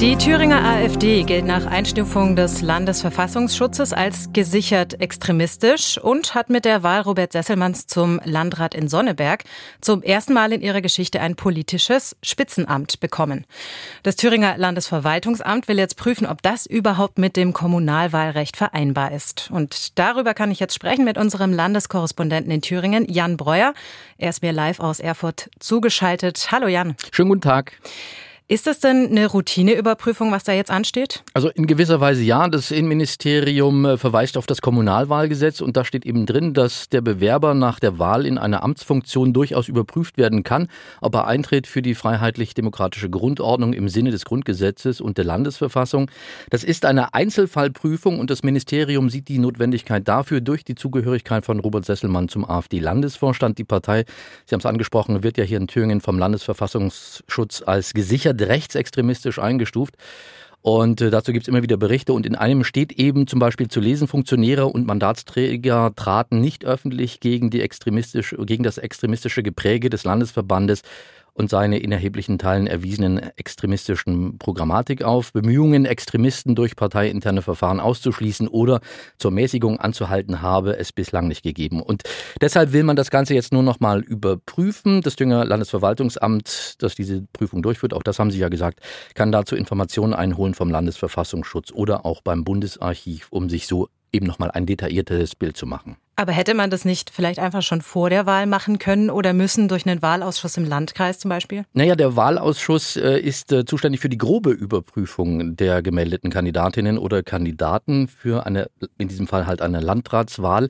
Die Thüringer AfD gilt nach Einstufung des Landesverfassungsschutzes als gesichert extremistisch und hat mit der Wahl Robert Sesselmanns zum Landrat in Sonneberg zum ersten Mal in ihrer Geschichte ein politisches Spitzenamt bekommen. Das Thüringer Landesverwaltungsamt will jetzt prüfen, ob das überhaupt mit dem Kommunalwahlrecht vereinbar ist. Und darüber kann ich jetzt sprechen mit unserem Landeskorrespondenten in Thüringen, Jan Bräuer. Er ist mir live aus Erfurt zugeschaltet. Hallo Jan. Schönen guten Tag. Ist das denn eine Routineüberprüfung, was da jetzt ansteht? Also in gewisser Weise ja. Das Innenministerium verweist auf das Kommunalwahlgesetz und da steht eben drin, dass der Bewerber nach der Wahl in einer Amtsfunktion durchaus überprüft werden kann, ob er eintritt für die freiheitlich-demokratische Grundordnung im Sinne des Grundgesetzes und der Landesverfassung. Das ist eine Einzelfallprüfung und das Ministerium sieht die Notwendigkeit dafür durch die Zugehörigkeit von Robert Sesselmann zum AfD-Landesvorstand. Die Partei, Sie haben es angesprochen, wird ja hier in Thüringen vom Landesverfassungsschutz als gesichert rechtsextremistisch eingestuft. Und dazu gibt es immer wieder Berichte und in einem steht eben zum Beispiel zu lesen, Funktionäre und Mandatsträger traten nicht öffentlich gegen das extremistische Gepräge des Landesverbandes und seine in erheblichen Teilen erwiesenen extremistischen Programmatik auf. Bemühungen, Extremisten durch parteiinterne Verfahren auszuschließen oder zur Mäßigung anzuhalten, habe es bislang nicht gegeben. Und deshalb will man das Ganze jetzt nur noch mal überprüfen. Das Thüringer Landesverwaltungsamt, das diese Prüfung durchführt, auch das haben Sie ja gesagt, kann dazu Informationen einholen vom Landesverfassungsschutz oder auch beim Bundesarchiv, um sich so eben nochmal ein detailliertes Bild zu machen. Aber hätte man das nicht vielleicht einfach schon vor der Wahl machen können oder müssen durch einen Wahlausschuss im Landkreis zum Beispiel? Naja, der Wahlausschuss ist zuständig für die grobe Überprüfung der gemeldeten Kandidatinnen oder Kandidaten für eine, in diesem Fall halt eine Landratswahl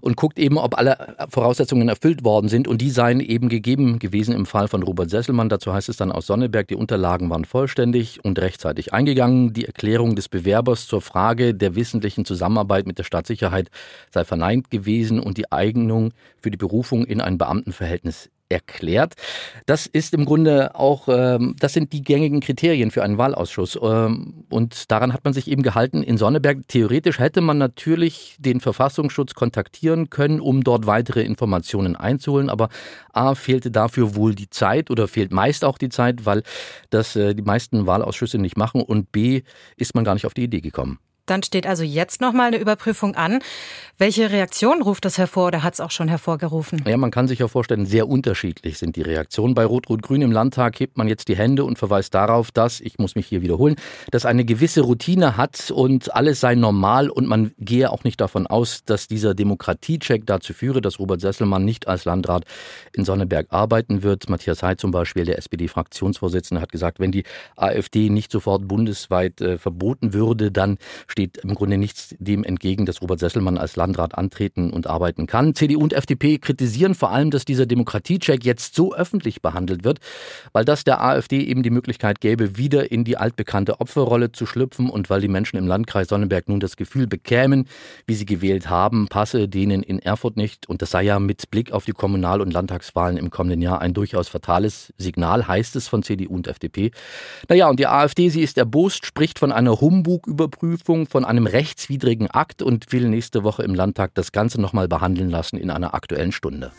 und guckt eben, ob alle Voraussetzungen erfüllt worden sind und die seien eben gegeben gewesen im Fall von Robert Sesselmann. Dazu heißt es dann aus Sonneberg, die Unterlagen waren vollständig und rechtzeitig eingegangen. Die Erklärung des Bewerbers zur Frage der wissentlichen Zusammenarbeit mit der Staatssicherheit sei verneint gewesen. Und die Eignung für die Berufung in ein Beamtenverhältnis erklärt. Das ist im Grunde auch, das sind die gängigen Kriterien für einen Wahlausschuss. Und daran hat man sich eben gehalten in Sonneberg. Theoretisch hätte man natürlich den Verfassungsschutz kontaktieren können, um dort weitere Informationen einzuholen. Aber A, fehlte dafür wohl die Zeit oder fehlt meist auch die Zeit, weil das die meisten Wahlausschüsse nicht machen. Und B, ist man gar nicht auf die Idee gekommen. Dann steht also jetzt nochmal eine Überprüfung an. Welche Reaktion ruft das hervor oder hat es auch schon hervorgerufen? Ja, man kann sich ja vorstellen, sehr unterschiedlich sind die Reaktionen. Bei Rot-Rot-Grün im Landtag hebt man jetzt die Hände und verweist darauf, dass, ich muss mich hier wiederholen, dass eine gewisse Routine hat und alles sei normal und man gehe auch nicht davon aus, dass dieser Demokratiecheck dazu führe, dass Robert Sesselmann nicht als Landrat in Sonneberg arbeiten wird. Matthias Heyde zum Beispiel, der SPD-Fraktionsvorsitzende, hat gesagt, wenn die AfD nicht sofort bundesweit verboten würde, dann steht im Grunde nichts dem entgegen, dass Robert Sesselmann als Landrat antreten und arbeiten kann. CDU und FDP kritisieren vor allem, dass dieser Demokratiecheck jetzt so öffentlich behandelt wird, weil das der AfD eben die Möglichkeit gäbe, wieder in die altbekannte Opferrolle zu schlüpfen und weil die Menschen im Landkreis Sonneberg nun das Gefühl bekämen, wie sie gewählt haben, passe denen in Erfurt nicht. Und das sei ja mit Blick auf die Kommunal- und Landtagswahlen im kommenden Jahr ein durchaus fatales Signal, heißt es von CDU und FDP. Naja, und die AfD, sie ist erbost, spricht von einer Humbug-Überprüfung, von einem rechtswidrigen Akt und will nächste Woche im Landtag das Ganze nochmal behandeln lassen in einer Aktuellen Stunde.